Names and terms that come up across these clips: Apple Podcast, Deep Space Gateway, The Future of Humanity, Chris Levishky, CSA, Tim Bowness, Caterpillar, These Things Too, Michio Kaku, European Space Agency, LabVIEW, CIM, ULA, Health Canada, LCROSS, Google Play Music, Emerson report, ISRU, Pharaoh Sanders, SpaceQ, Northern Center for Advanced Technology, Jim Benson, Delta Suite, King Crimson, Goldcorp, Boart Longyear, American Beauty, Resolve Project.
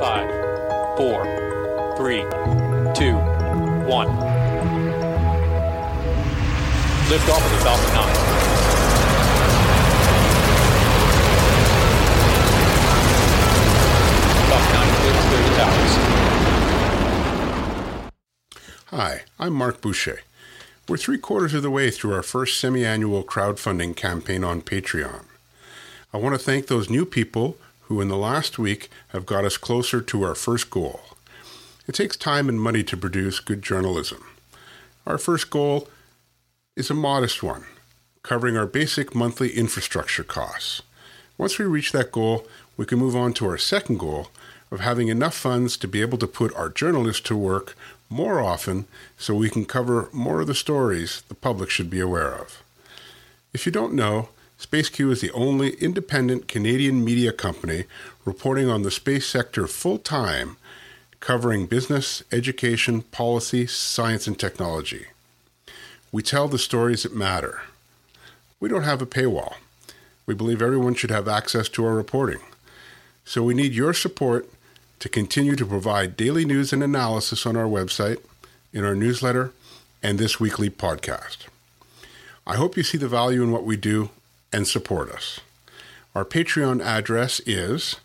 5, 4, 3, 2, 1. Lift off of the Falcon 9. Hi, I'm Mark Boucher. We're 3/4 of the way through our first semi-annual crowdfunding campaign on Patreon. I want to thank those new people who in the last week have got us closer to our first goal. It takes time and money to produce good journalism. Our first goal is a modest one, covering our basic monthly infrastructure costs. Once we reach that goal, we can move on to our second goal of having enough funds to be able to put our journalists to work more often so we can cover more of the stories the public should be aware of. If you don't know, SpaceQ is the only independent Canadian media company reporting on the space sector full-time, covering business, education, policy, science, and technology. We tell the stories that matter. We don't have a paywall. We believe everyone should have access to our reporting. So we need your support to continue to provide daily news and analysis on our website, in our newsletter, and this weekly podcast. I hope you see the value in what we do and support us. Our Patreon address is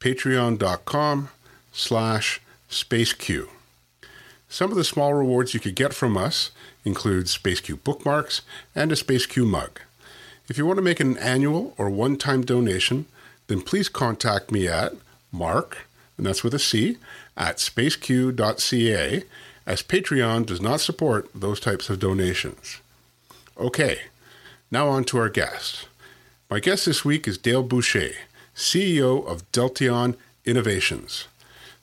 patreon.com/SpaceQ. Some of the small rewards you could get from us include SpaceQ bookmarks and a SpaceQ mug. If you want to make an annual or one-time donation, then please contact me at Mark, and that's with a C, at spaceq.ca, as Patreon does not support those types of donations. Okay, now on to our guest. My guest this week is Dale Boucher, CEO of Deltion Innovations.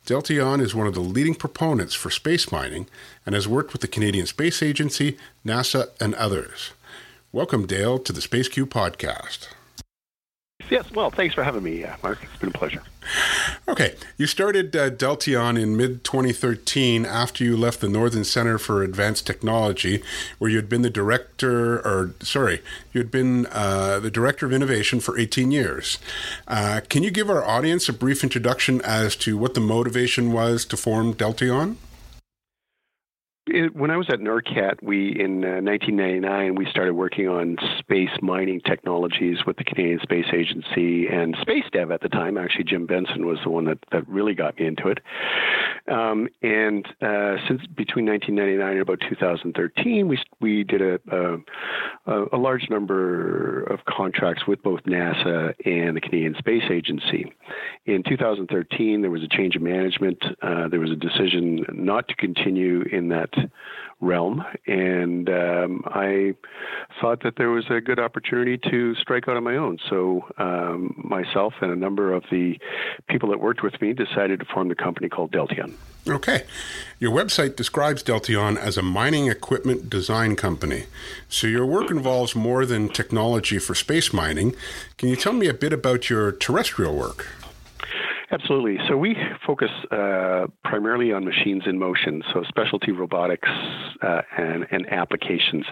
Deltion is one of the leading proponents for space mining and has worked with the Canadian Space Agency, NASA, and others. Welcome, Dale, to the SpaceQ Podcast. Yes, well, thanks for having me, Mark. It's been a pleasure. Okay, you started Deltion in mid-2013 after you left the Northern Center for Advanced Technology, where you had been the Director of Innovation for 18 years. Can you give our audience a brief introduction as to what the motivation was to form Deltion? When I was at NORCAT, in 1999, we started working on space mining technologies with the Canadian Space Agency and Space Dev at the time. Actually, Jim Benson was the one that really got me into it. Since between 1999 and about 2013, we did a large number of contracts with both NASA and the Canadian Space Agency. In 2013, there was a change of management. There was a decision not to continue in that realm, and I thought that there was a good opportunity to strike out on my own. So myself and a number of the people that worked with me decided to form the company called Deltion. Okay. Your website describes Deltion as a mining equipment design company. So your work involves more than technology for space mining. Can you tell me a bit about your terrestrial work? Absolutely. So we focus primarily on machines in motion, so specialty robotics and applications.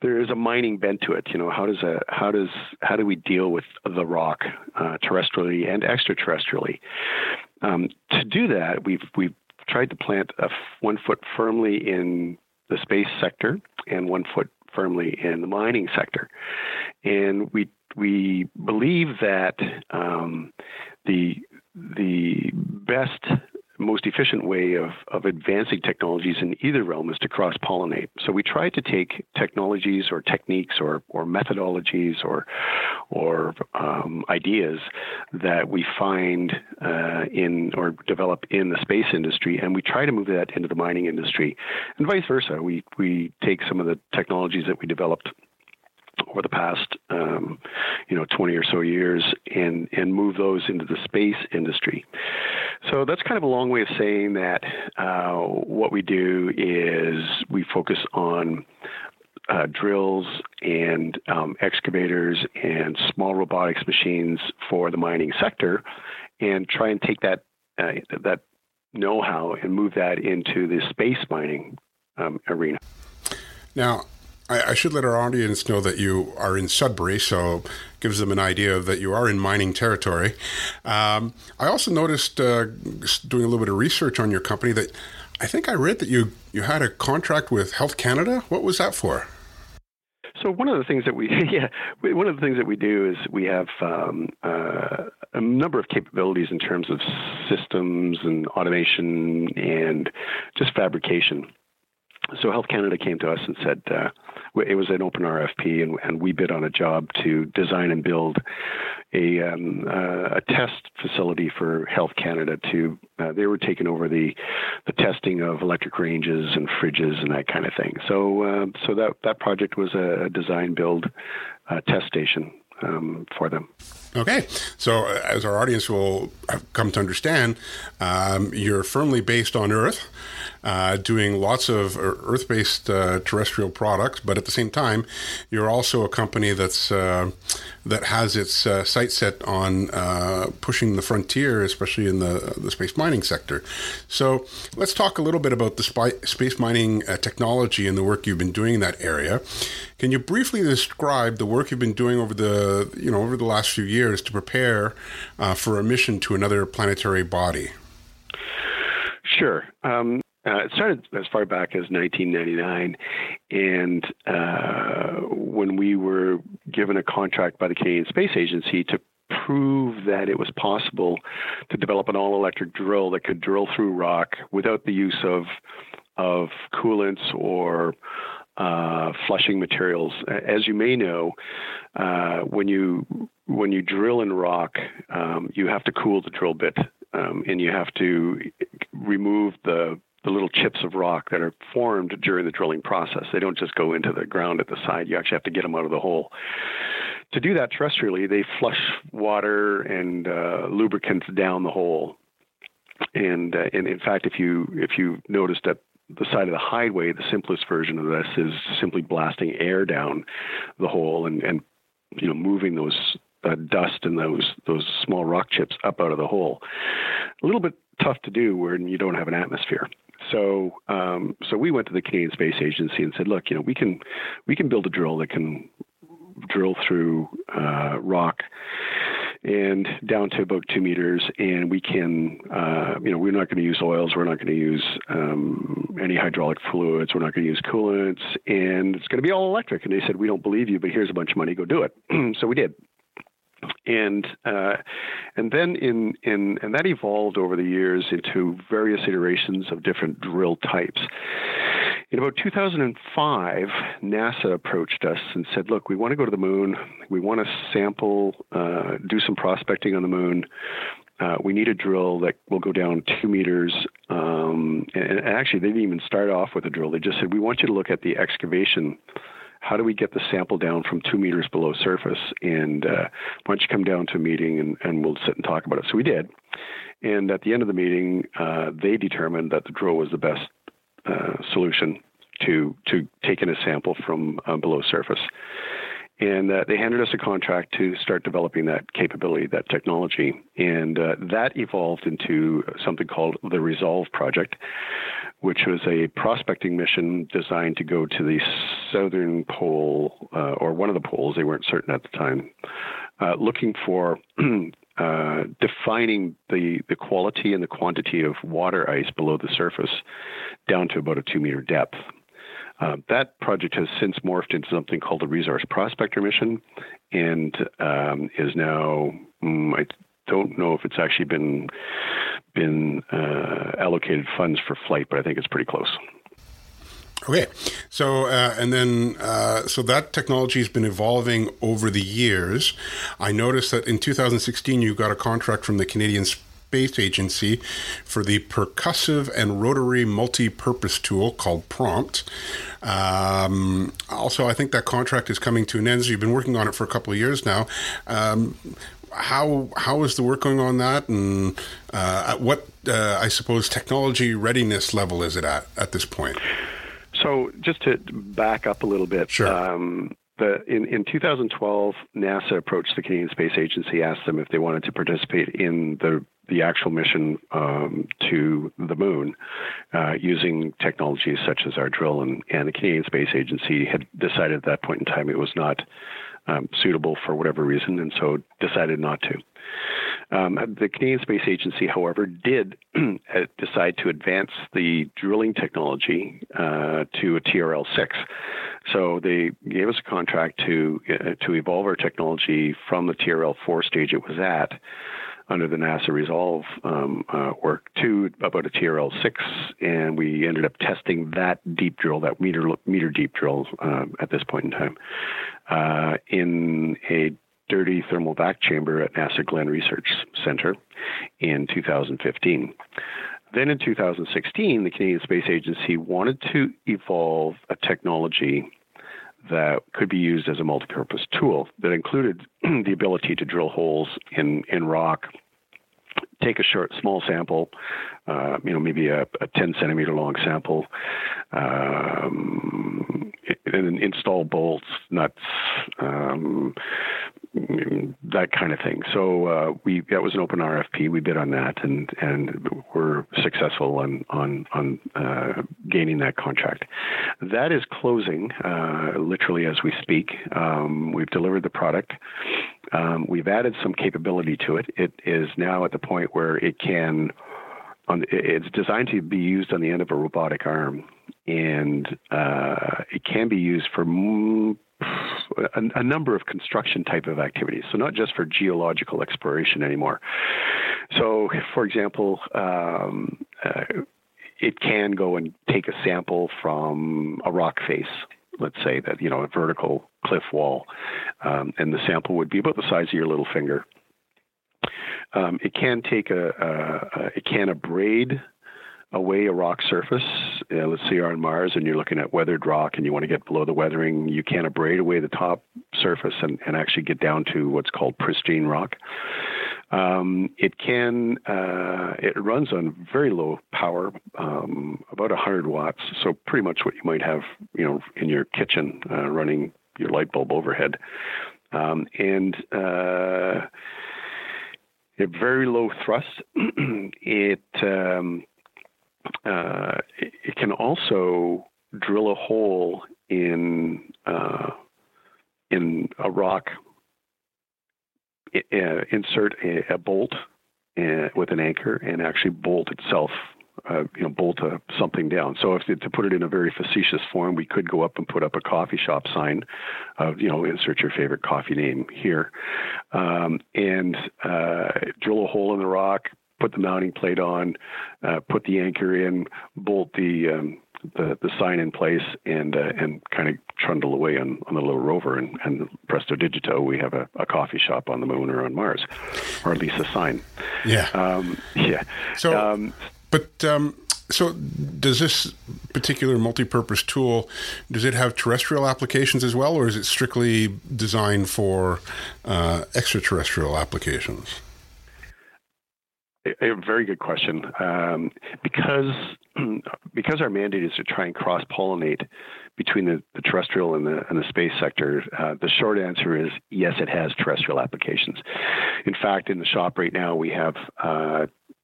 There is a mining bent to it. You know, how do we deal with the rock terrestrially and extraterrestrially? To do that, we've tried to plant one foot firmly in the space sector and one foot firmly in the mining sector, and we believe that the best, most efficient way of advancing technologies in either realm is to cross-pollinate. So we try to take technologies or techniques or methodologies or ideas that we find in or develop in the space industry, and we try to move that into the mining industry, and vice versa. We take some of the technologies that we developed over the past 20 or so years and move those into the space industry. So that's kind of a long way of saying that what we do is we focus on drills and excavators and small robotics machines for the mining sector and try and take that know-how and move that into the space mining arena. Now, I should let our audience know that you are in Sudbury, so gives them an idea that you are in mining territory. I also noticed, doing a little bit of research on your company, that I think I read that you had a contract with Health Canada. What was that for? So one of the things that we do is we have a number of capabilities in terms of systems and automation and just fabrication. So Health Canada came to us and said, it was an open RFP, and we bid on a job to design and build a test facility for Health Canada. They were taking over the testing of electric ranges and fridges and that kind of thing. So that project was a design build test station for them. Okay. So as our audience will have come to understand, you're firmly based on Earth, doing lots of Earth-based terrestrial products, but at the same time, you're also a company that has its sights set on pushing the frontier, especially in the space mining sector. So let's talk a little bit about the space mining technology and the work you've been doing in that area. Can you briefly describe the work you've been doing over the last few years to prepare for a mission to another planetary body? Sure. It started as far back as 1999, and when we were given a contract by the Canadian Space Agency to prove that it was possible to develop an all-electric drill that could drill through rock without the use of coolants or flushing materials. As you may know, when you drill in rock, you have to cool the drill bit, and you have to remove the little chips of rock that are formed during the drilling process. They don't just go into the ground at the side. You actually have to get them out of the hole. To do that terrestrially, they flush water and lubricants down the hole. And in fact, if you notice that the side of the highway, the simplest version of this is simply blasting air down the hole and you know, moving those dust and those small rock chips up out of the hole. A little bit tough to do when you don't have an atmosphere. So we went to the Canadian Space Agency and said, look, you know, we can build a drill that can drill through rock and down to about 2 meters, and we can, we're not going to use oils, we're not going to use any hydraulic fluids, we're not going to use coolants, and it's going to be all electric. And they said, we don't believe you, but here's a bunch of money, go do it. So we did. And then that evolved over the years into various iterations of different drill types. In about 2005, NASA approached us and said, look, we want to go to the moon. We want to sample, do some prospecting on the moon. We need a drill that will go down 2 meters. And actually, they didn't even start off with a drill. They just said, we want you to look at the excavation. How do we get the sample down from 2 meters below surface? And why don't you come down to a meeting and we'll sit and talk about it? So we did. And at the end of the meeting, they determined that the drill was the best solution to take in a sample from below surface. And they handed us a contract to start developing that capability, that technology. And that evolved into something called the Resolve Project, which was a prospecting mission designed to go to the southern pole, or one of the poles, they weren't certain at the time, looking for defining the quality and the quantity of water ice below the surface down to about a 2 meter depth. That project has since morphed into something called the Resource Prospector Mission, and is now, I don't know if it's actually been allocated funds for flight, but I think it's pretty close. Okay, so so that technology has been evolving over the years. I noticed that in 2016 you got a contract from the Canadian Space Agency for the percussive and rotary multi-purpose tool called Prompt. Also, I think that contract is coming to an end. So you've been working on it for a couple of years now. How is the work going on that, and at what I suppose technology readiness level is it at this point? So just to back up a little bit. Sure. In 2012, NASA approached the Canadian Space Agency, asked them if they wanted to participate in the the actual mission to the moon using technologies such as our drill. And the Canadian Space Agency had decided at that point in time it was not suitable for whatever reason, and so decided not to. The Canadian Space Agency, however, did decide to advance the drilling technology to a TRL 6. So they gave us a contract to evolve our technology from the TRL 4 stage it was at under the NASA Resolve work to about a TRL 6, and we ended up testing that deep drill, that meter deep drill at this point in time, in a dirty thermal vac chamber at NASA Glenn Research Center in 2015. Then in 2016, the Canadian Space Agency wanted to evolve a technology that could be used as a multipurpose tool that included the ability to drill holes in rock, take a small sample, maybe a 10 centimeter long sample, and install bolts, nuts, that kind of thing. So that was an open RFP. We bid on that, and were successful on gaining that contract. That is closing literally as we speak. We've delivered the product. We've added some capability to it. It is now at the point where it can. It's designed to be used on the end of a robotic arm, and it can be used for a number of construction type of activities. So not just for geological exploration anymore. So, for example, it can go and take a sample from a rock face. Let's say that, a vertical cliff wall, and the sample would be about the size of your little finger. It can take it can abrade away a rock surface. Let's say you're on Mars and you're looking at weathered rock and you want to get below the weathering. You can abrade away the top surface and actually get down to what's called pristine rock. It runs on very low power, about 100 watts. So pretty much what you might have, in your kitchen, running your light bulb overhead. A very low thrust. It can also drill a hole in a rock. Insert a bolt with an anchor and actually bolt itself. Bolt something down. So to put it in a very facetious form, we could go up and put up a coffee shop sign of, insert your favorite coffee name here, and drill a hole in the rock, put the mounting plate on, put the anchor in, bolt the sign in place, and kind of trundle away on the little rover, and presto digito, we have a coffee shop on the moon or on Mars, or at least a sign. Yeah. So does this particular multipurpose tool, does it have terrestrial applications as well, or is it strictly designed for extraterrestrial applications? A very good question. Because our mandate is to try and cross-pollinate between the terrestrial and the space sector, the short answer is yes, it has terrestrial applications. In fact, in the shop right now, we have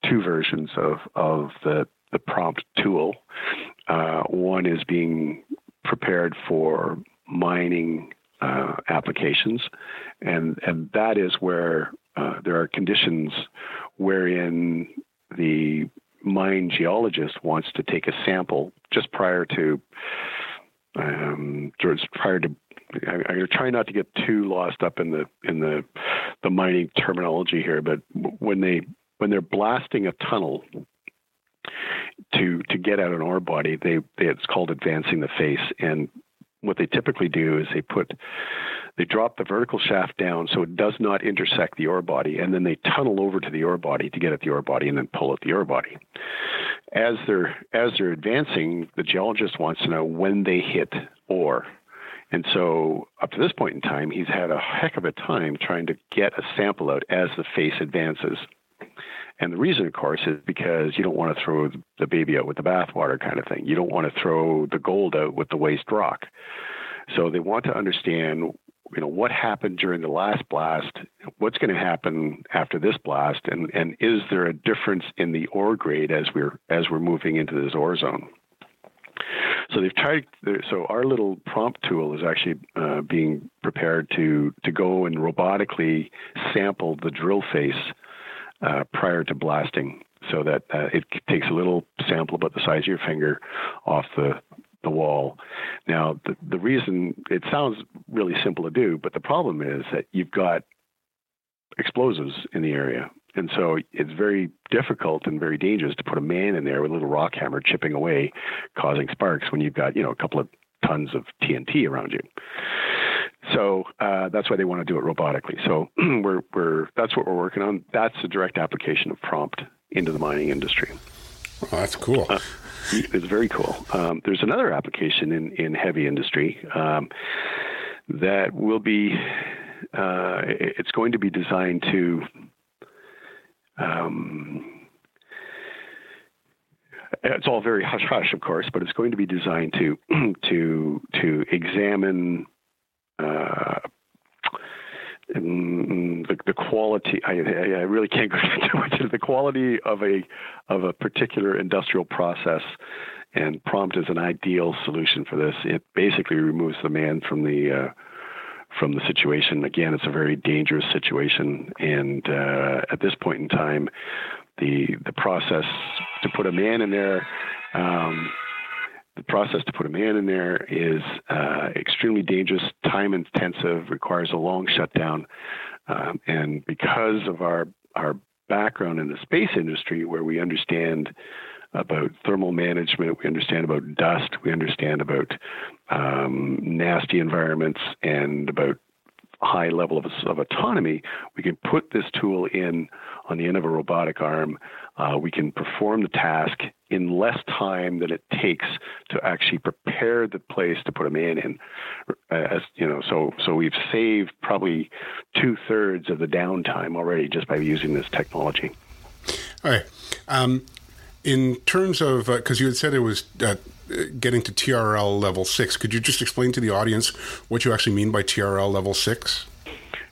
two versions of the Prompt tool. One is being prepared for mining applications, and that is where there are conditions wherein the mine geologist wants to take a sample just prior to. I'm going to try not to get too lost up in the mining terminology here, but when they're blasting a tunnel to get at an ore body, it's called advancing the face. And what they typically do is they drop the vertical shaft down so it does not intersect the ore body, and then they tunnel over to the ore body to get at the ore body and then pull at the ore body. As they're advancing, the geologist wants to know when they hit ore. And so up to this point in time, he's had a heck of a time trying to get a sample out as the face advances. And the reason, of course, is because you don't want to throw the baby out with the bathwater kind of thing. You don't want to throw the gold out with the waste rock. So they want to understand what happened during the last blast, what's going to happen after this blast, and is there a difference in the ore grade as we're moving into this ore zone? So they've tried. So our little prompt tool is actually being prepared to go and robotically sample the drill face prior to blasting, so that it takes a little sample about the size of your finger off the wall. Now, the reason it sounds really simple to do, but the problem is that you've got explosives in the area. And so it's very difficult and very dangerous to put a man in there with a little rock hammer chipping away, causing sparks when you've got, a couple of tons of TNT around you. So that's why they want to do it robotically. So that's what we're working on. That's a direct application of Prompt into the mining industry. Oh, that's cool. It's very cool. There's another application in heavy industry that will be, it's going to be designed to, it's all very hush hush, of course, but it's going to be designed to examine the quality. I really can't go into much of the quality of a particular industrial process, and Prompt is an ideal solution for this. It basically removes the man from the situation. Again, it's a very dangerous situation, and at this point in time, the process to put a man in there, is extremely dangerous, time intensive, requires a long shutdown, and because of our background in the space industry, where we understand about thermal management, we understand about dust, we understand about nasty environments, and about high level of autonomy, we can put this tool in on the end of a robotic arm. We can perform the task in less time than it takes to actually prepare the place to put a man in. So we've saved probably 2/3 of the downtime already just by using this technology. All right. In terms of, because you had said it was getting to TRL level 6, could you just explain to the audience what you actually mean by TRL level 6?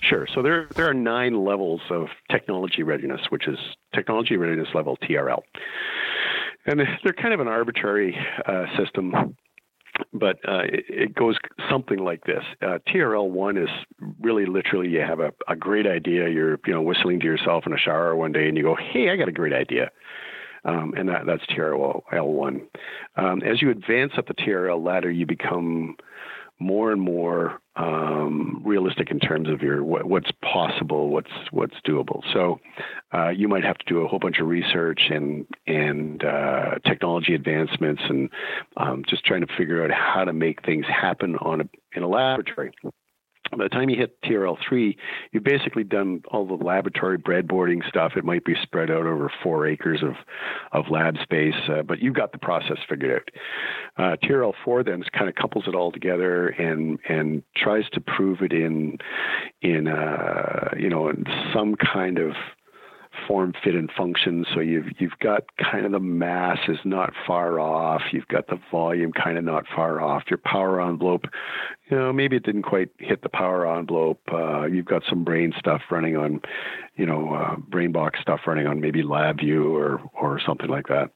Sure. So there are 9 levels of technology readiness, which is technology readiness level TRL. And they're kind of an arbitrary system, but it goes something like this. TRL 1 is really literally you have a great idea. You're whistling to yourself in a shower one day and you go, hey, I got a great idea. And that's TRL 1. As you advance up the TRL ladder, you become more and more realistic in terms of your what's possible, what's doable. So you might have to do a whole bunch of research and technology advancements and just trying to figure out how to make things happen in a laboratory. By the time you hit TRL 3, you've basically done all the laboratory breadboarding stuff. It might be spread out over 4 acres of lab space, but you've got the process figured out. TRL 4 then kind of couples it all together and tries to prove it in some kind of form, fit, and function. So you've got kind of the mass is not far off. You've got the volume kind of not far off. Your power envelope, maybe it didn't quite hit the power envelope. You've got some brain stuff running on, brain box stuff running on maybe LabVIEW or something like that.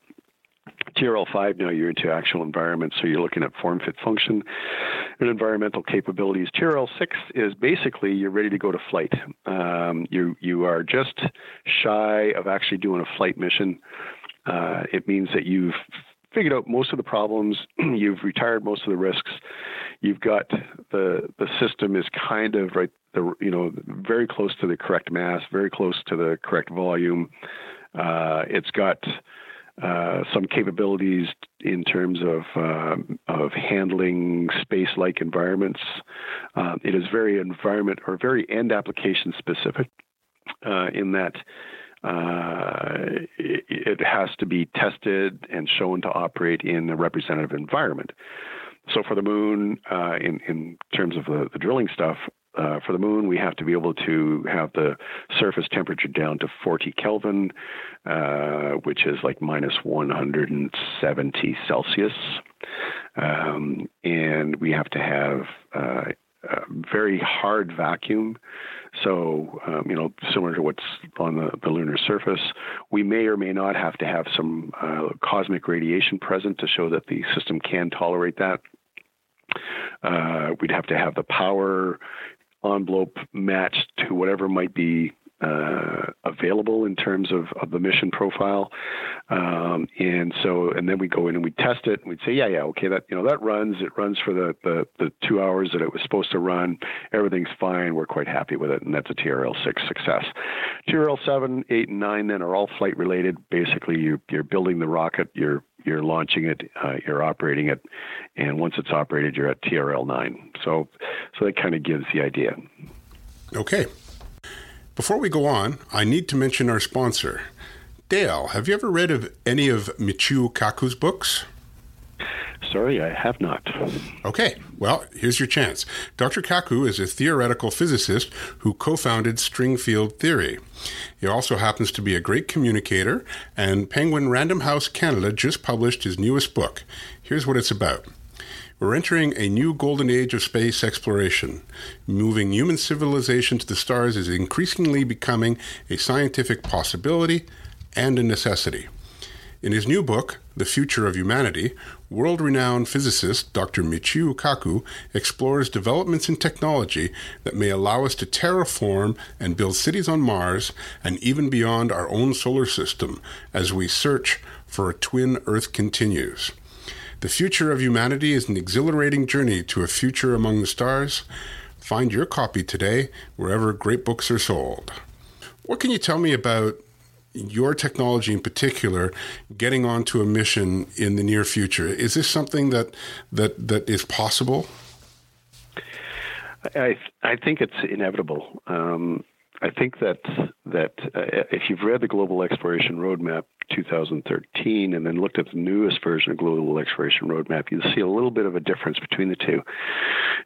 TRL 5, now you're into actual environments, so you're looking at form, fit, function, and environmental capabilities. TRL 6 is basically you're ready to go to flight. You are just shy of actually doing a flight mission. It means that you've figured out most of the problems, you've retired most of the risks, you've got the system is kind of right, very close to the correct mass, very close to the correct volume. It's got some capabilities in terms of handling space-like environments. It is very environment or very end application specific in that it has to be tested and shown to operate in a representative environment. So for the moon, in terms of the drilling stuff, for the moon, we have to be able to have the surface temperature down to 40 Kelvin, which is like minus 170 Celsius. And we have to have very hard vacuum. So, similar to what's on the lunar surface, we may or may not have to have some cosmic radiation present to show that the system can tolerate that. We'd have to have the power envelope matched to whatever might be available in terms of the mission profile. And then we go in and we test it and we'd say, okay, that runs for the 2 hours that it was supposed to run. Everything's fine. We're quite happy with it. And that's a TRL 6 success. TRL 7, 8, and 9 then are all flight related. Basically you're building the rocket, you're launching it, you're operating it. And once it's operated, you're at TRL 9. So that kind of gives the idea. Okay. Before we go on, I need to mention our sponsor. Dale, have you ever read of any of Michio Kaku's books? Sorry, I have not. Okay, well, here's your chance. Dr. Kaku is a theoretical physicist who co-founded string field theory. He also happens to be a great communicator, and Penguin Random House Canada just published his newest book. Here's what it's about. We're entering a new golden age of space exploration. Moving human civilization to the stars is increasingly becoming a scientific possibility and a necessity. In his new book, The Future of Humanity, world-renowned physicist Dr. Michio Kaku explores developments in technology that may allow us to terraform and build cities on Mars and even beyond our own solar system as we search for a twin Earth continues. The Future of Humanity is an exhilarating journey to a future among the stars. Find your copy today wherever great books are sold. What can you tell me about your technology in particular getting onto a mission in the near future? Is this something that is possible? I think it's inevitable. I think that if you've read the Global Exploration Roadmap 2013 and then looked at the newest version of Global Exploration Roadmap, you'll see a little bit of a difference between the two.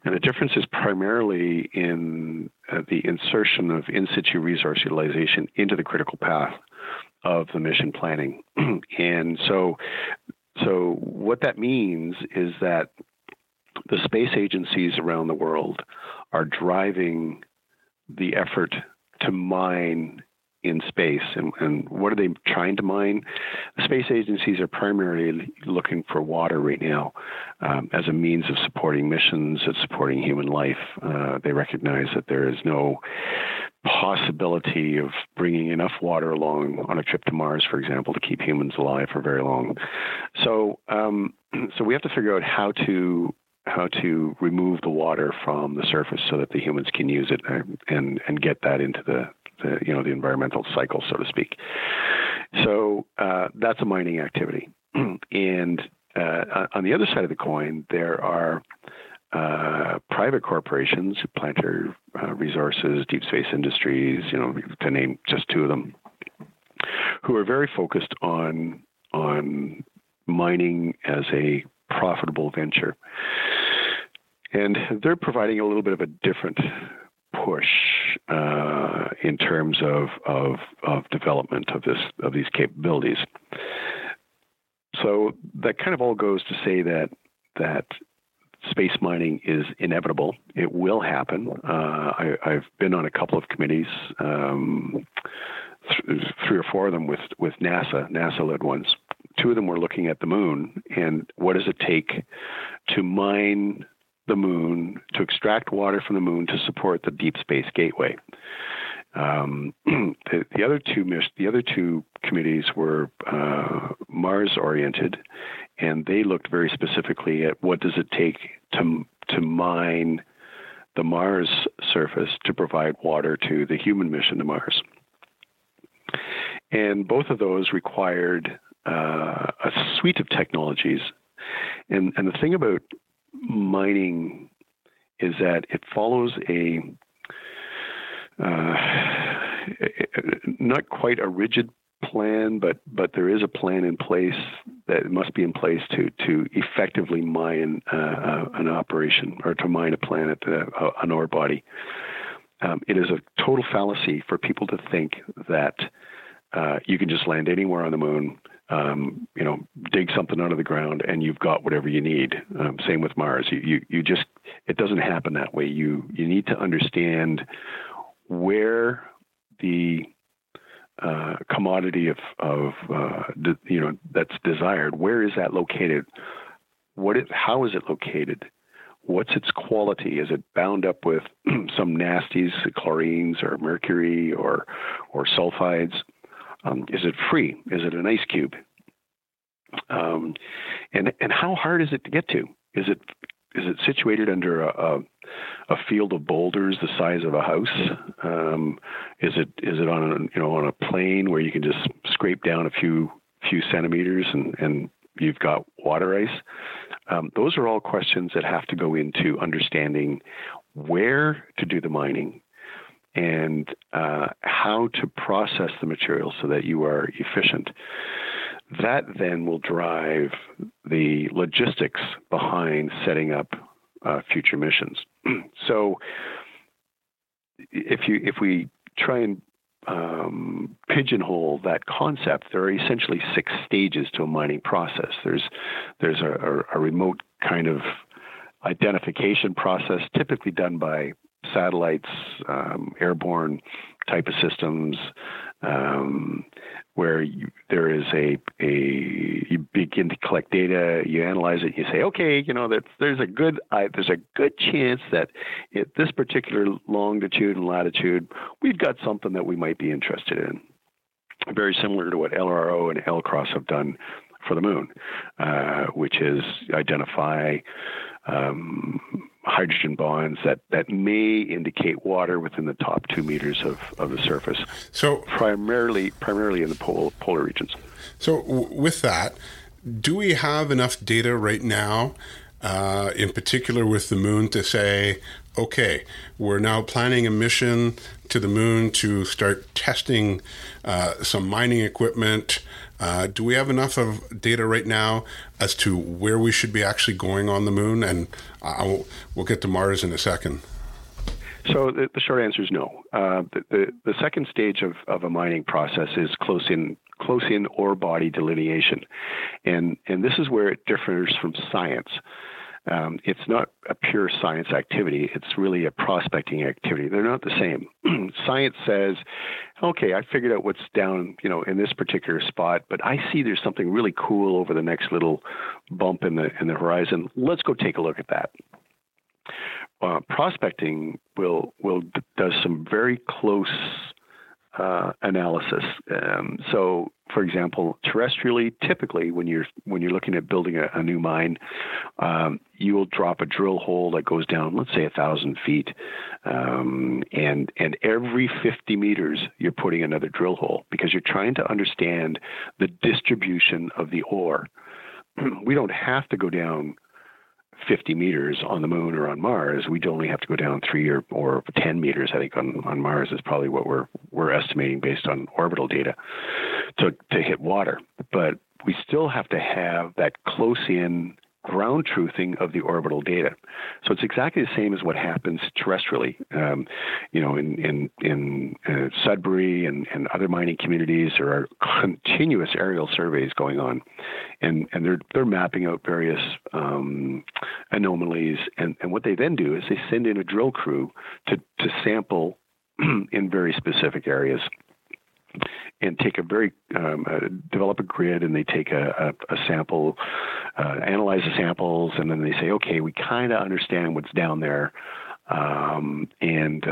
And the difference is primarily in the insertion of in situ resource utilization into the critical path of the mission planning. And so what that means is that the space agencies around the world are driving the effort to mine in space. And what are they trying to mine? The space agencies are primarily looking for water right now as a means of supporting missions, of supporting human life. They recognize that there is no possibility of bringing enough water along on a trip to Mars, for example, to keep humans alive for very long. So we have to figure out how to remove the water from the surface so that the humans can use it and get that into the environmental cycle, so to speak. So that's a mining activity. And on the other side of the coin, there are private corporations, Planetary Resources, Deep Space Industries, to name just two of them, who are very focused on mining as a profitable venture. And they're providing a little bit of a different push in terms of development of these capabilities. So that kind of all goes to say that space mining is inevitable. It will happen. I've been on a couple of committees, three or four of them with NASA-led ones. Two of them were looking at the moon and what does it take to mine the moon, to extract water from the moon to support the Deep Space Gateway. The other two committees were Mars-oriented, and they looked very specifically at what does it take to mine the Mars surface to provide water to the human mission to Mars. And both of those required a suite of technologies. And the thing about mining is that it follows a not quite a rigid plan, but there is a plan in place that must be in place to effectively mine an operation or to mine a planet, an ore body. It is a total fallacy for people to think that you can just land anywhere on the moon, dig something out of the ground and you've got whatever you need. Same with Mars. You just It doesn't happen that way. You need to understand where the commodity that's desired. Where is that located? How is it located? What's its quality? Is it bound up with some nasties, chlorines or mercury or sulfides? Is it free? Is it an ice cube? And how hard is it to get to? Is it situated under a field of boulders the size of a house? Is it on a plane where you can just scrape down a few centimeters and you've got water ice? Those are all questions that have to go into understanding where to do the mining and how to process the material so that you are efficient. That then will drive the logistics behind setting up future missions. So if we try and pigeonhole that concept, there are essentially 6 stages to a mining process. There's a remote kind of identification process, typically done by satellites, airborne type of systems, where you begin to collect data, you analyze it, you say, okay, that there's a good chance that at this particular longitude and latitude, we've got something that we might be interested in. Very similar to what LRO and LCROSS have done for the moon, which is identify hydrogen bonds that may indicate water within the top 2 meters of the surface. So primarily in the polar regions. So with that, do we have enough data right now, in particular with the moon, to say, okay, we're now planning a mission to the moon to start testing some mining equipment? Do we have enough of data right now as to where we should be actually going on the moon? And we'll get to Mars in a second. So the short answer is no. The second stage of a mining process is close in ore body delineation, and this is where it differs from science. It's not a pure science activity. It's really a prospecting activity. They're not the same. Science says, okay, I figured out what's down, in this particular spot, but I see there's something really cool over the next little bump in the horizon. Let's go take a look at that. Prospecting does some very close analysis. So, for example, terrestrially, typically when you're looking at building a new mine, you will drop a drill hole that goes down, let's say 1,000 feet, and every 50 meters you're putting another drill hole because you're trying to understand the distribution of the ore. We don't have to go down 50 meters on the moon or on Mars. We'd only have to go down 3 or 10 meters, I think, on Mars is probably what we're estimating based on orbital data to hit water. But we still have to have that close-in ground truthing of the orbital data. So it's exactly the same as what happens terrestrially. In Sudbury and other mining communities, there are continuous aerial surveys going on, and they're mapping out various anomalies. And what they then do is they send in a drill crew to sample in very specific areas, and take develop a grid, and they take a sample, analyze the samples, and then they say, okay, we kind of understand what's down there, if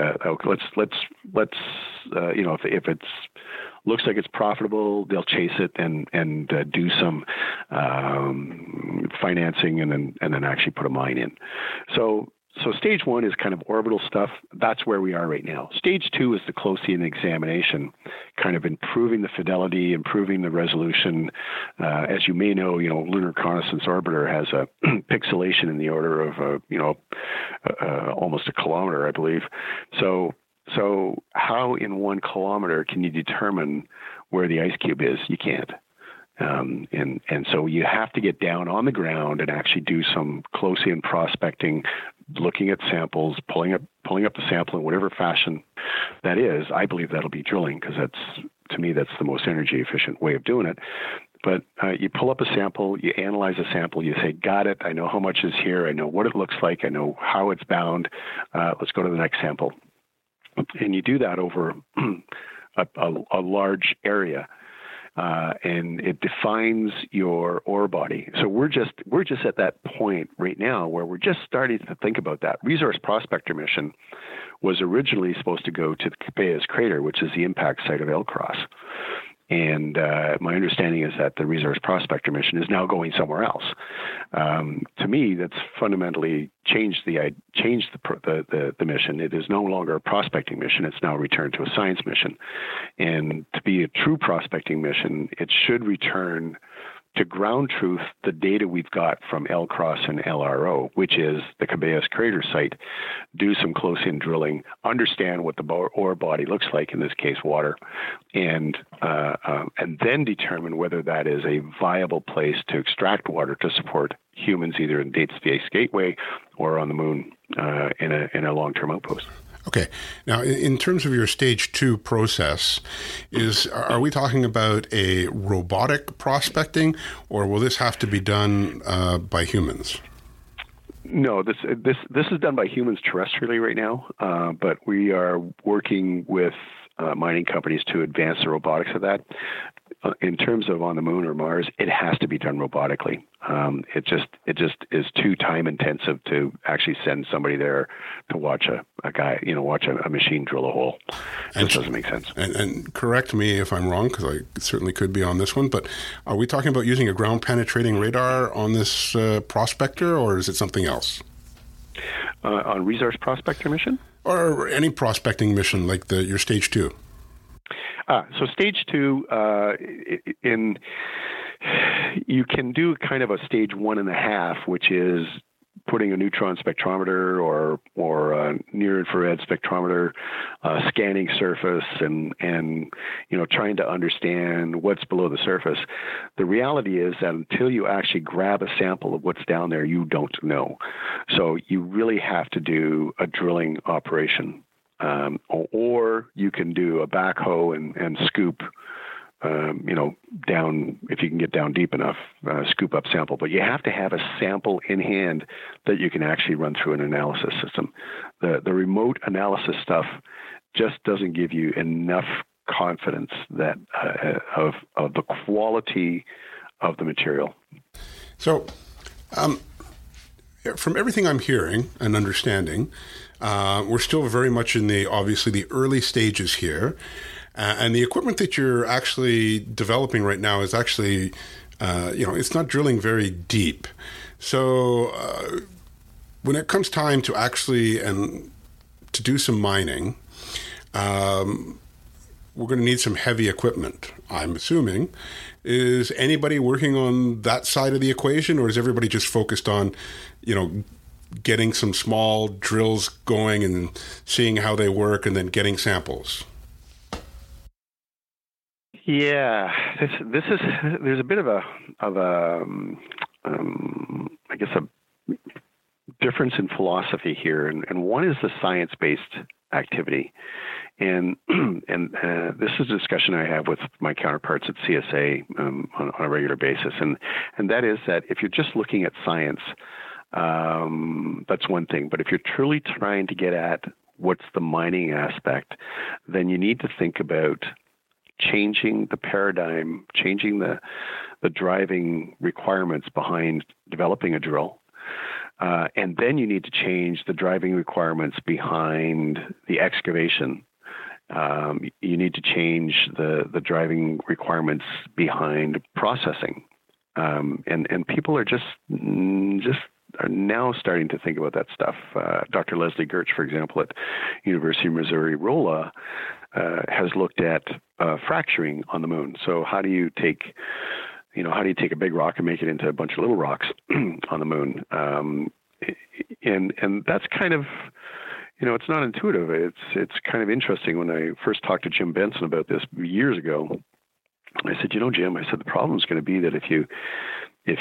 it's looks like it's profitable, they'll chase it and do some financing, and then actually put a mine in. So stage 1 is kind of orbital stuff. That's where we are right now. Stage 2 is the close-in examination, kind of improving the fidelity, improving the resolution. As you may know, Lunar Reconnaissance Orbiter has a pixelation in the order of almost a kilometer, I believe. So how in 1 kilometer can you determine where the ice cube is? You can't. And so you have to get down on the ground and actually do some close-in prospecting, looking at samples, pulling up the sample in whatever fashion that is. I believe that'll be drilling because that's, to me, that's the most energy efficient way of doing it. but you pull up a sample, you analyze a sample, you say, got it, I know how much is here, I know what it looks like, I know how it's bound, let's go to the next sample. And you do that over a large area. And it defines your ore body. So we're just at that point right now where we're just starting to think about that. Resource Prospector Mission was originally supposed to go to the Cabeus crater, which is the impact site of LCROSS. And my understanding is that the Resource Prospector Mission is now going somewhere else. To me, that's fundamentally changed the mission. It is no longer a prospecting mission. It's now returned to a science mission. And to be a true prospecting mission, it should return to ground truth the data we've got from LCROSS and LRO, which is the Cabeus crater site, do some close-in drilling, understand what the ore body looks like, in this case water, and then determine whether that is a viable place to extract water to support humans either in Deep Space Gateway or on the moon in a long-term outpost. Okay. Now, in terms of your stage two process, are we talking about a robotic prospecting, or will this have to be done by humans? No, this is done by humans terrestrially right now, but we are working with mining companies to advance the robotics of that. In terms of on the moon or Mars, it has to be done robotically. It just is too time intensive to actually send somebody there to watch a machine drill a hole. It doesn't make sense. And correct me if I'm wrong, because I certainly could be on this one, but are we talking about using a ground penetrating radar on this prospector, or is it something else? On Resource Prospector Mission? Or any prospecting mission like your stage two? So stage two, you can do kind of a stage 1.5, which is putting a neutron spectrometer or a near-infrared spectrometer, scanning surface and trying to understand what's below the surface. The reality is that until you actually grab a sample of what's down there, you don't know. So you really have to do a drilling operation. Or you can do a backhoe and scoop, down, if you can get down deep enough, scoop up sample. But you have to have a sample in hand that you can actually run through an analysis system. The remote analysis stuff just doesn't give you enough confidence that of the quality of the material. So, from everything I'm hearing and understanding, we're still very much in the early stages here. And the equipment that you're actually developing right now is actually, it's not drilling very deep. So when it comes time to actually and to do some mining, we're going to need some heavy equipment, I'm assuming. Is anybody working on that side of the equation, or is everybody just focused on, getting some small drills going and seeing how they work and then getting samples? Yeah, this is there's a bit of a I guess a difference in philosophy here, and one is the science-based activity, and this is a discussion I have with my counterparts at CSA on a regular basis, and that is that if you're just looking at science, that's one thing. But if you're truly trying to get at what's the mining aspect, then you need to think about changing the paradigm, changing the driving requirements behind developing a drill. And then you need to change the driving requirements behind the excavation. You need to change the driving requirements behind processing. And people are just are now starting to think about that stuff. Dr. Leslie Gertz, for example, at University of Missouri-Rolla, has looked at fracturing on the moon. So how do you take a big rock and make it into a bunch of little rocks on the moon? And that's kind of, it's not intuitive. It's kind of interesting. When I first talked to Jim Benson about this years ago, I said, Jim, the problem is going to be that if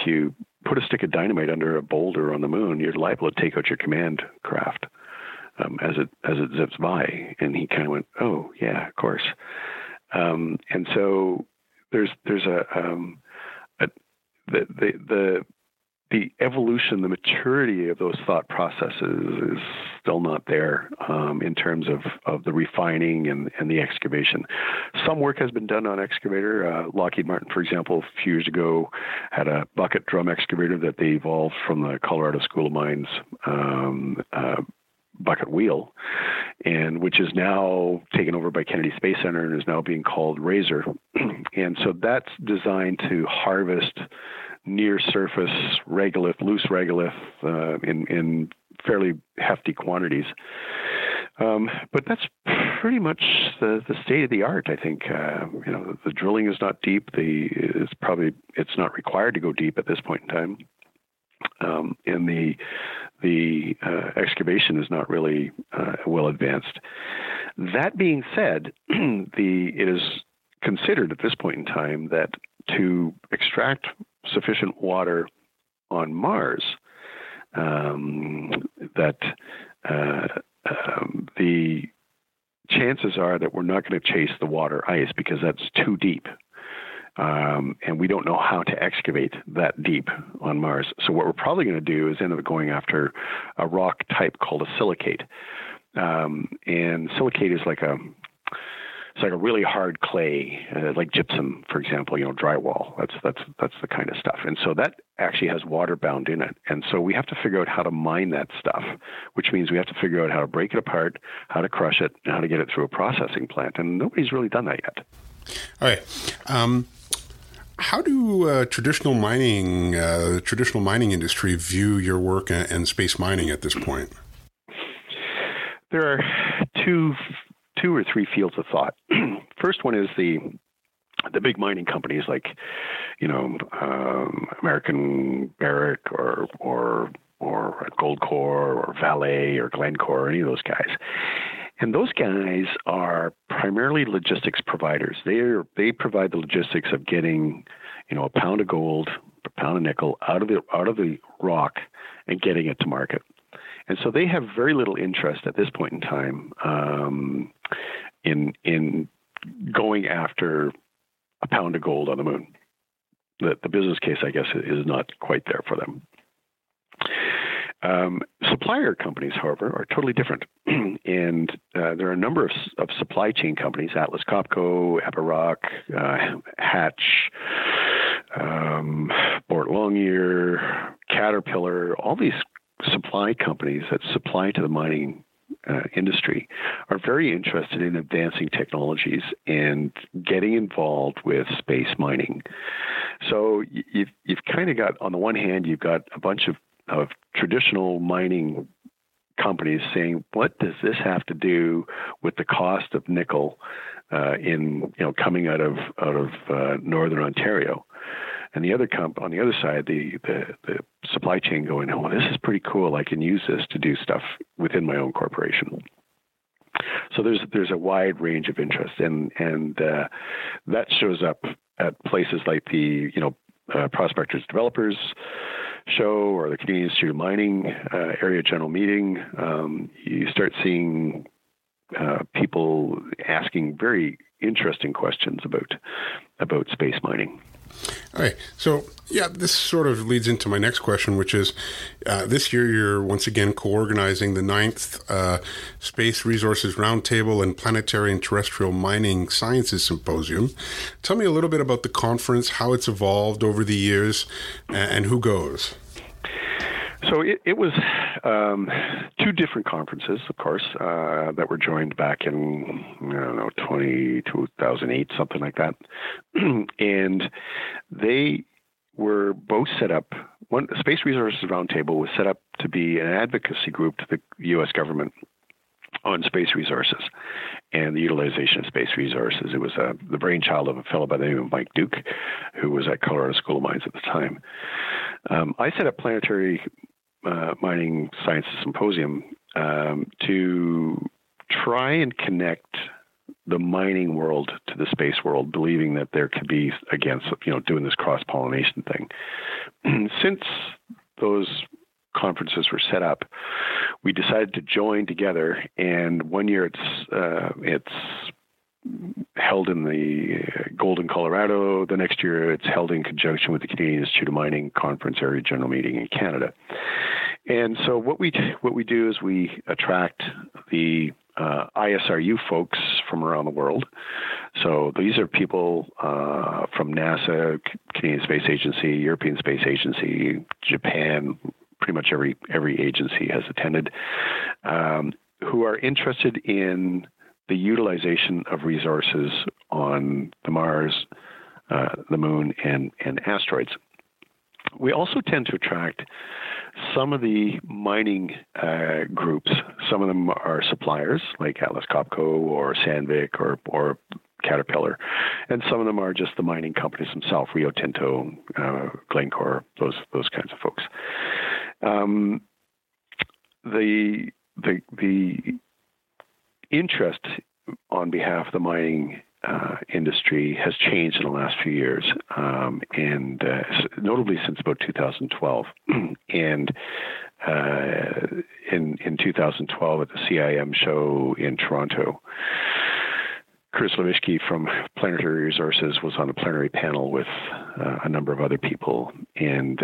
you put a stick of dynamite under a boulder on the moon, you're liable to take out your command craft as it zips by. And he kind of went, oh yeah, of course. And so there's the evolution, the maturity of those thought processes is still not there in terms of the refining and the excavation. Some work has been done on excavator. Lockheed Martin, for example, a few years ago had a bucket drum excavator that they evolved from the Colorado School of Mines bucket wheel, and which is now taken over by Kennedy Space Center and is now being called Razor. And so that's designed to harvest near surface regolith, loose regolith, in fairly hefty quantities. But that's pretty much the state of the art, I think. The drilling is not deep. It's not required to go deep at this point in time. And the excavation is not really well advanced. That being said, it is considered at this point in time that to extract sufficient water on Mars, the chances are that we're not going to chase the water ice because that's too deep. And we don't know how to excavate that deep on Mars. So what we're probably going to do is end up going after a rock type called a silicate. And silicate is like a really hard clay, like gypsum, for example, drywall. That's the kind of stuff. And so that actually has water bound in it. And so we have to figure out how to mine that stuff, which means we have to figure out how to break it apart, how to crush it, and how to get it through a processing plant. And nobody's really done that yet. All right. How do traditional mining industry view your work and space mining at this point? There are two or three fields of thought. First one is the big mining companies like, American Barrick or Goldcorp or Vale or Glencore or any of those guys. And those guys are primarily logistics providers. They provide the logistics of getting, a pound of gold, a pound of nickel out of the rock and getting it to market. And so they have very little interest at this point in time in going after a pound of gold on the moon. The business case, I guess, is not quite there for them. Supplier companies, however, are totally different. And there are a number of supply chain companies, Atlas Copco, Epiroc, Hatch, Boart Longyear, Caterpillar, all these supply companies that supply to the mining industry are very interested in advancing technologies and getting involved with space mining. So you've kind of got, on the one hand, you've got a bunch of traditional mining companies saying, what does this have to do with the cost of nickel coming out of Northern Ontario? And the other on the other side, the supply chain going, oh, this is pretty cool. I can use this to do stuff within my own corporation. So there's a wide range of interest, and that shows up at places like the Prospectors Developers Show or the Canadian Institute of Mining Area General Meeting. You start seeing people asking very interesting questions about space mining. All right. So, yeah, this sort of leads into my next question, which is this year you're once again co-organizing the 9th Space Resources Roundtable and Planetary and Terrestrial Mining Sciences Symposium. Tell me a little bit about the conference, how it's evolved over the years, and who goes. So it was two different conferences, of course, that were joined back in, 2008, something like that. And they were both set up. One, Space Resources Roundtable was set up to be an advocacy group to the U.S. government on space resources and the utilization of space resources. It was the brainchild of a fellow by the name of Mike Duke, who was at Colorado School of Mines at the time. I set up Planetary Mining Sciences Symposium to try and connect the mining world to the space world, believing that there could be, again, doing this cross-pollination thing. Since those conferences were set up, we decided to join together, and one year it's held in the Golden, Colorado. The next year, it's held in conjunction with the Canadian Institute of Mining Conference Area General Meeting in Canada. And so what we do is we attract the ISRU folks from around the world. So these are people from NASA, Canadian Space Agency, European Space Agency, Japan. Pretty much every agency has attended, who are interested in the utilization of resources on the Mars, the Moon, and asteroids. We also tend to attract some of the mining groups. Some of them are suppliers, like Atlas Copco or Sandvik or Caterpillar, and some of them are just the mining companies themselves, Rio Tinto, Glencore, those kinds of folks. The interest on behalf of the mining industry has changed in the last few years, and notably since about 2012. And in 2012 at the CIM show in Toronto, Chris Levishky from Planetary Resources was on a plenary panel with a number of other people, and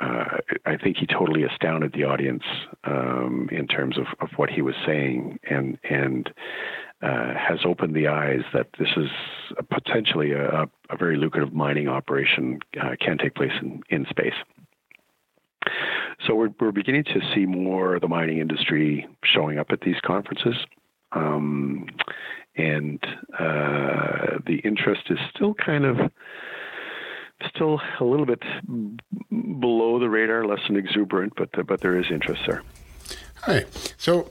I think he totally astounded the audience in terms of what he was saying, and has opened the eyes that this is potentially a very lucrative mining operation can take place in space. So we're beginning to see more of the mining industry showing up at these conferences. And the interest is still a little bit below the radar, less than exuberant, but there is interest there. Hi. So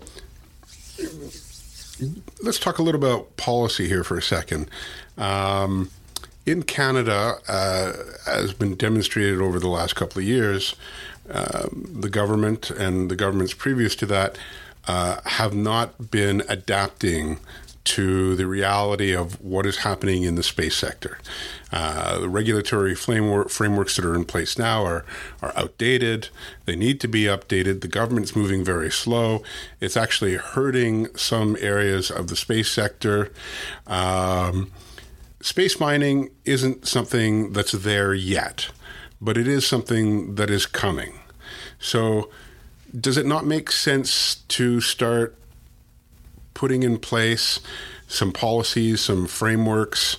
let's talk a little about policy here for a second. In Canada, has been demonstrated over the last couple of years, the government and the governments previous to that have not been adapting to the reality of what is happening in the space sector. The regulatory frameworks that are in place now are outdated. They need to be updated. The government's moving very slow. It's actually hurting some areas of the space sector. Space mining isn't something that's there yet, but it is something that is coming. So does it not make sense to start putting in place some policies, some frameworks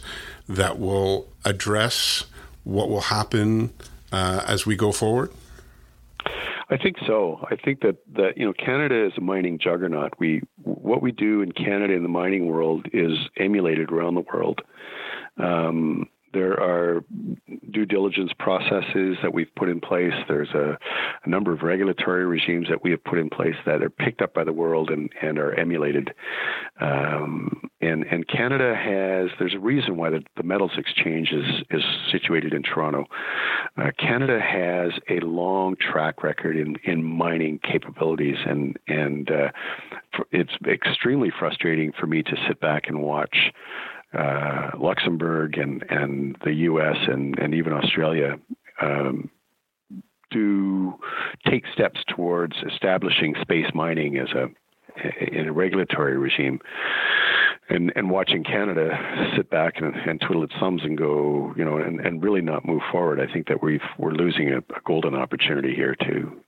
that will address what will happen as we go forward? I think so. I think that Canada is a mining juggernaut. What we do in Canada in the mining world is emulated around the world. There are due diligence processes that we've put in place. There's a number of regulatory regimes that we have put in place that are picked up by the world and are emulated. And Canada has, there's a reason why the metals exchange is situated in Toronto. Canada has a long track record in mining capabilities, and it's extremely frustrating for me to sit back and watch Luxembourg and the U.S. and even Australia do take steps towards establishing space mining as in a regulatory regime, and watching Canada sit back and twiddle its thumbs and go, and really not move forward. I think that we're losing a golden opportunity here to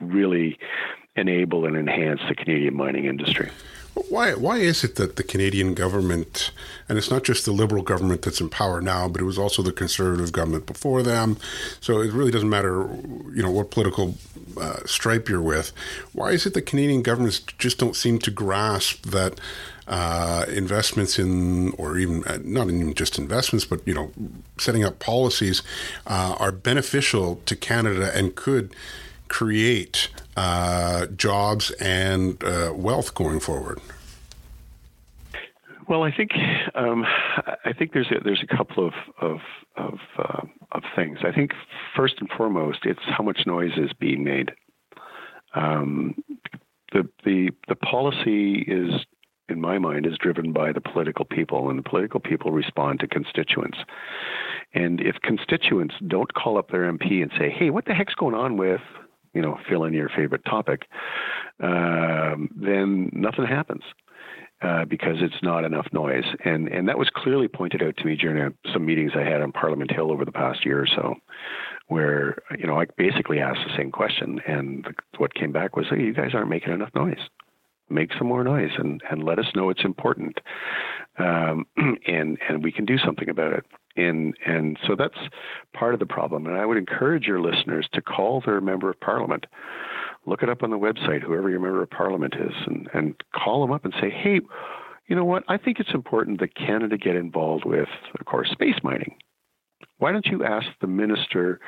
really enable and enhance the Canadian mining industry. Why is it that the Canadian government, and it's not just the Liberal government that's in power now, but it was also the Conservative government before them, so it really doesn't matter, what political stripe you're with, why is it that Canadian governments just don't seem to grasp that investments in, or even, not even just investments, but, setting up policies are beneficial to Canada and could create jobs and wealth going forward? Well, I think there's a couple of things. I think first and foremost, it's how much noise is being made. The policy is, in my mind, is driven by the political people, and the political people respond to constituents. And if constituents don't call up their MP and say, "Hey, what the heck's going on with?" Fill in your favorite topic, then nothing happens. because it's not enough noise. And that was clearly pointed out to me during some meetings I had on Parliament Hill over the past year or so, where, you know, I basically asked the same question, and what came back was, hey, you guys aren't making enough noise. Make some more noise and let us know it's important. And we can do something about it. And so that's part of the problem. And I would encourage your listeners to call their member of parliament. Look it up on the website, whoever your member of parliament is, and call them up and say, hey, you know what? I think it's important that Canada get involved with, of course, space mining. Why don't you ask the Minister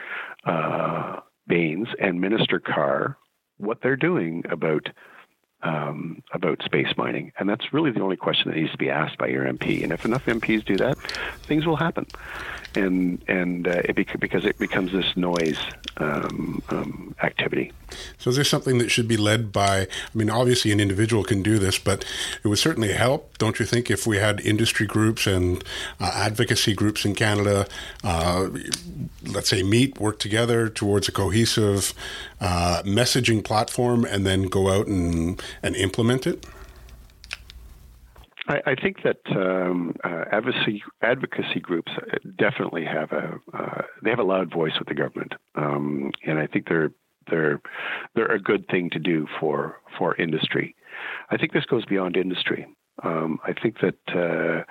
Baines and Minister Carr what they're doing about space mining? And that's really the only question that needs to be asked by your MP. And if enough MPs do that, things will happen. And because it becomes this noise activity. So is this something that should be led by, I mean, obviously an individual can do this, but it would certainly help, don't you think, if we had industry groups and advocacy groups in Canada, let's say meet, work together towards a cohesive messaging platform and then go out and implement it? I think that advocacy groups definitely have a loud voice with the government, and I think they're a good thing to do for industry. I think this goes beyond industry. I think that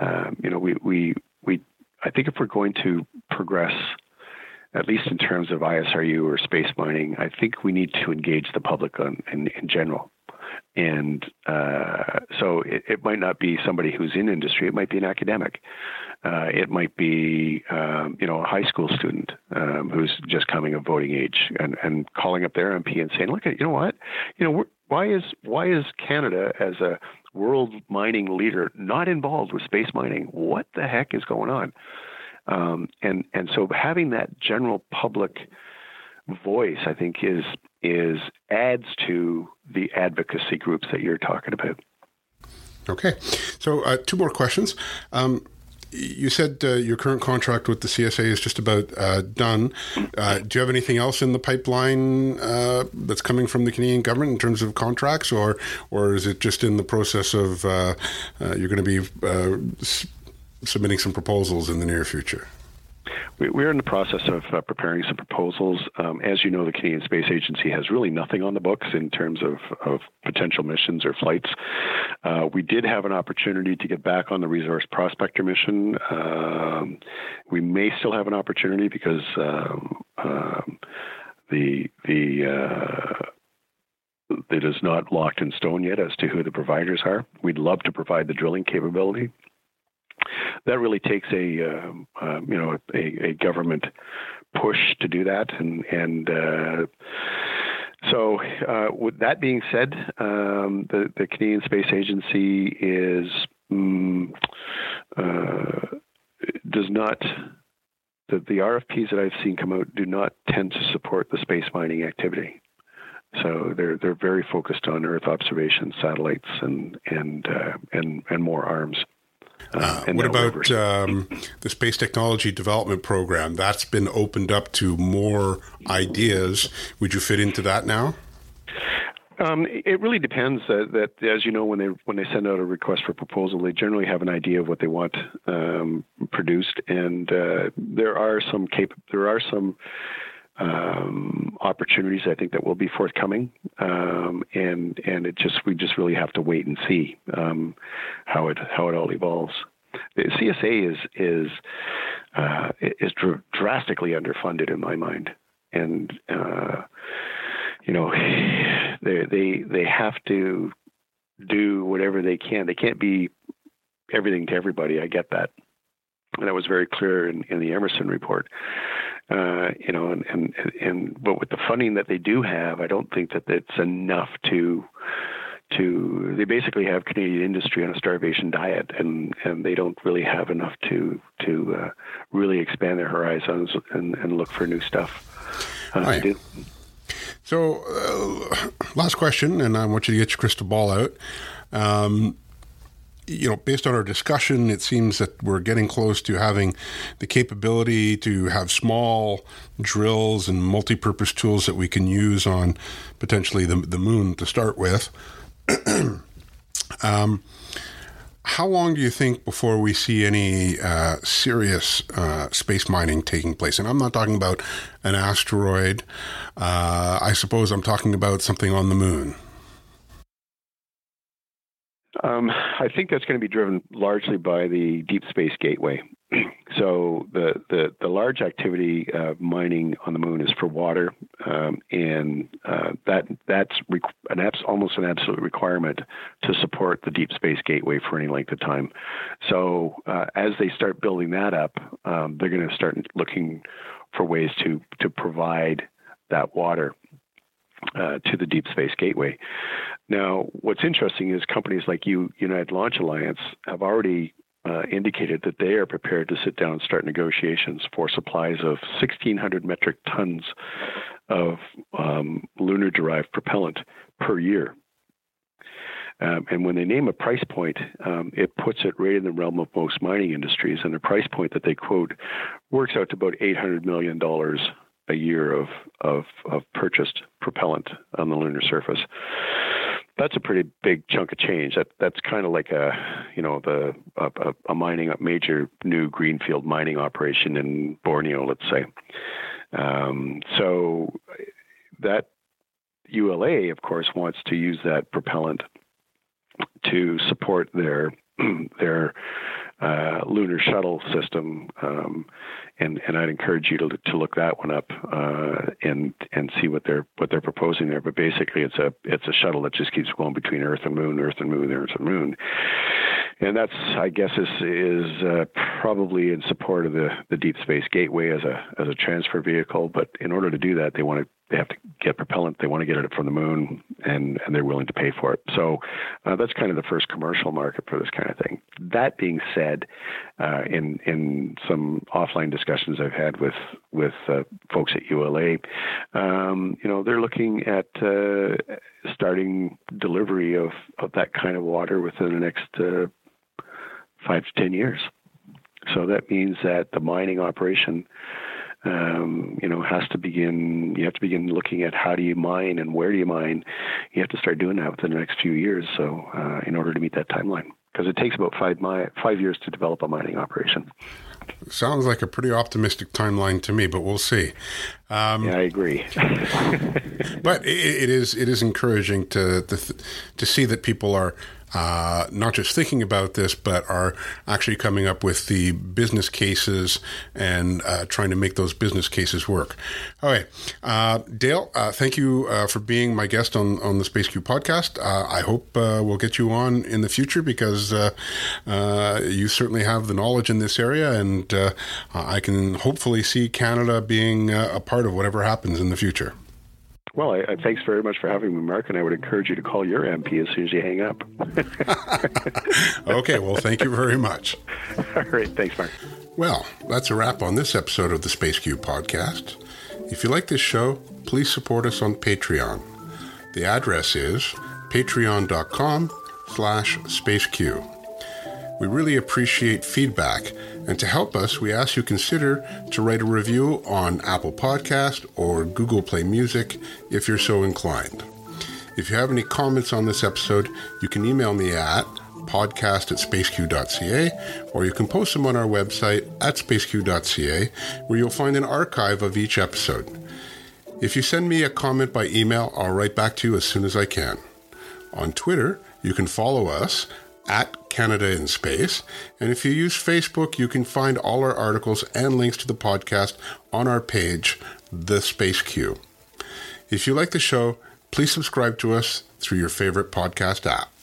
I think if we're going to progress, at least in terms of ISRU or space mining, I think we need to engage the public in general. And so it might not be somebody who's in industry. It might be an academic. It might be, a high school student who's just coming of voting age and calling up their MP and saying, look, you know what? You know, why is Canada as a world mining leader not involved with space mining? What the heck is going on? And so having that general public voice, I think, is adds to the advocacy groups that you're talking about. Okay. So two more questions. You said your current contract with the CSA is just about done. Do you have anything else in the pipeline that's coming from the Canadian government in terms of contracts, or is it just in the process of you're going to be submitting some proposals in the near future? We're in the process of preparing some proposals. As you know, the Canadian Space Agency has really nothing on the books in terms of potential missions or flights. We did have an opportunity to get back on the Resource Prospector Mission. We may still have an opportunity because it is not locked in stone yet as to who the providers are. We'd love to provide the drilling capability. That really takes a government push to do that, and so with that being said, the Canadian Space Agency the RFPs that I've seen come out do not tend to support the space mining activity. So they're very focused on Earth observation, satellites, and more arms. What about the Space Technology Development Program? That's been opened up to more ideas. Would you fit into that now? It really depends. That as you know, when they send out a request for proposal, they generally have an idea of what they want produced, and there are some opportunities I think that will be forthcoming, and we just really have to wait and see how it all evolves. The CSA is drastically underfunded in my mind, and they have to do whatever they can. They can't be everything to everybody. I get that. And that was very clear in the Emerson report, but with the funding that they do have, I don't think that it's enough to. They basically have Canadian industry on a starvation diet, and they don't really have enough to really expand their horizons and look for new stuff to do. So, last question, and I want you to get your crystal ball out. You know, based on our discussion, it seems that we're getting close to having the capability to have small drills and multi-purpose tools that we can use on potentially the moon to start with. How long do you think before we see any serious space mining taking place? And I'm not talking about an asteroid. I suppose I'm talking about something on the moon. I think that's going to be driven largely by the Deep Space Gateway. So the large activity of mining on the moon is for water, and that's almost an absolute requirement to support the Deep Space Gateway for any length of time. So as they start building that up, they're going to start looking for ways to provide that water to the Deep Space Gateway. Now, what's interesting is companies like United Launch Alliance have already indicated that they are prepared to sit down and start negotiations for supplies of 1,600 metric tons of lunar-derived propellant per year. And when they name a price point, it puts it right in the realm of most mining industries, and the price point that they quote works out to about $800 million a year of purchased propellant on the lunar surface. That's a pretty big chunk of change. That's kind of like a major new greenfield mining operation in Borneo, let's say. So that ULA, of course, wants to use that propellant to support their lunar shuttle system, and I'd encourage you to look that one up and see what they're proposing there. But basically, it's a shuttle that just keeps going between Earth and Moon, and that's, I guess, is probably in support of the Deep Space Gateway as a transfer vehicle. But in order to do that, they have to get propellant. They want to get it from the moon, and they're willing to pay for it. So that's kind of the first commercial market for this kind of thing. That being said, in some offline discussions I've had with folks at ULA, they're looking at starting delivery of that kind of water within the next 5 to 10 years. So that means that the mining operation, you have to begin looking at how do you mine and where do you mine. You have to start doing that within the next few years. So in order to meet that timeline, because it takes about 5 years to develop a mining operation. Sounds like a pretty optimistic timeline to me, but we'll see. Yeah, I agree. But it is encouraging to see that people are not just thinking about this, but are actually coming up with the business cases and trying to make those business cases work. All right. Dale, thank you for being my guest on the SpaceQ podcast. I hope we'll get you on in the future because you certainly have the knowledge in this area, and I can hopefully see Canada being a part of whatever happens in the future. Well, I thanks very much for having me, Mark, and I would encourage you to call your MP as soon as you hang up. Okay, well, thank you very much. All right, thanks, Mark. Well, that's a wrap on this episode of the SpaceQ podcast. If you like this show, please support us on Patreon. The address is patreon.com/SpaceQ. We really appreciate feedback, and to help us, we ask you consider to write a review on Apple Podcast or Google Play Music if you're so inclined. If you have any comments on this episode, you can email me at podcast@spaceq.ca, or you can post them on our website at spaceq.ca, where you'll find an archive of each episode. If you send me a comment by email, I'll write back to you as soon as I can. On Twitter, you can follow us at Canada in Space. And if you use Facebook, you can find all our articles and links to the podcast on our page, The SpaceQ. If you like the show, please subscribe to us through your favorite podcast app.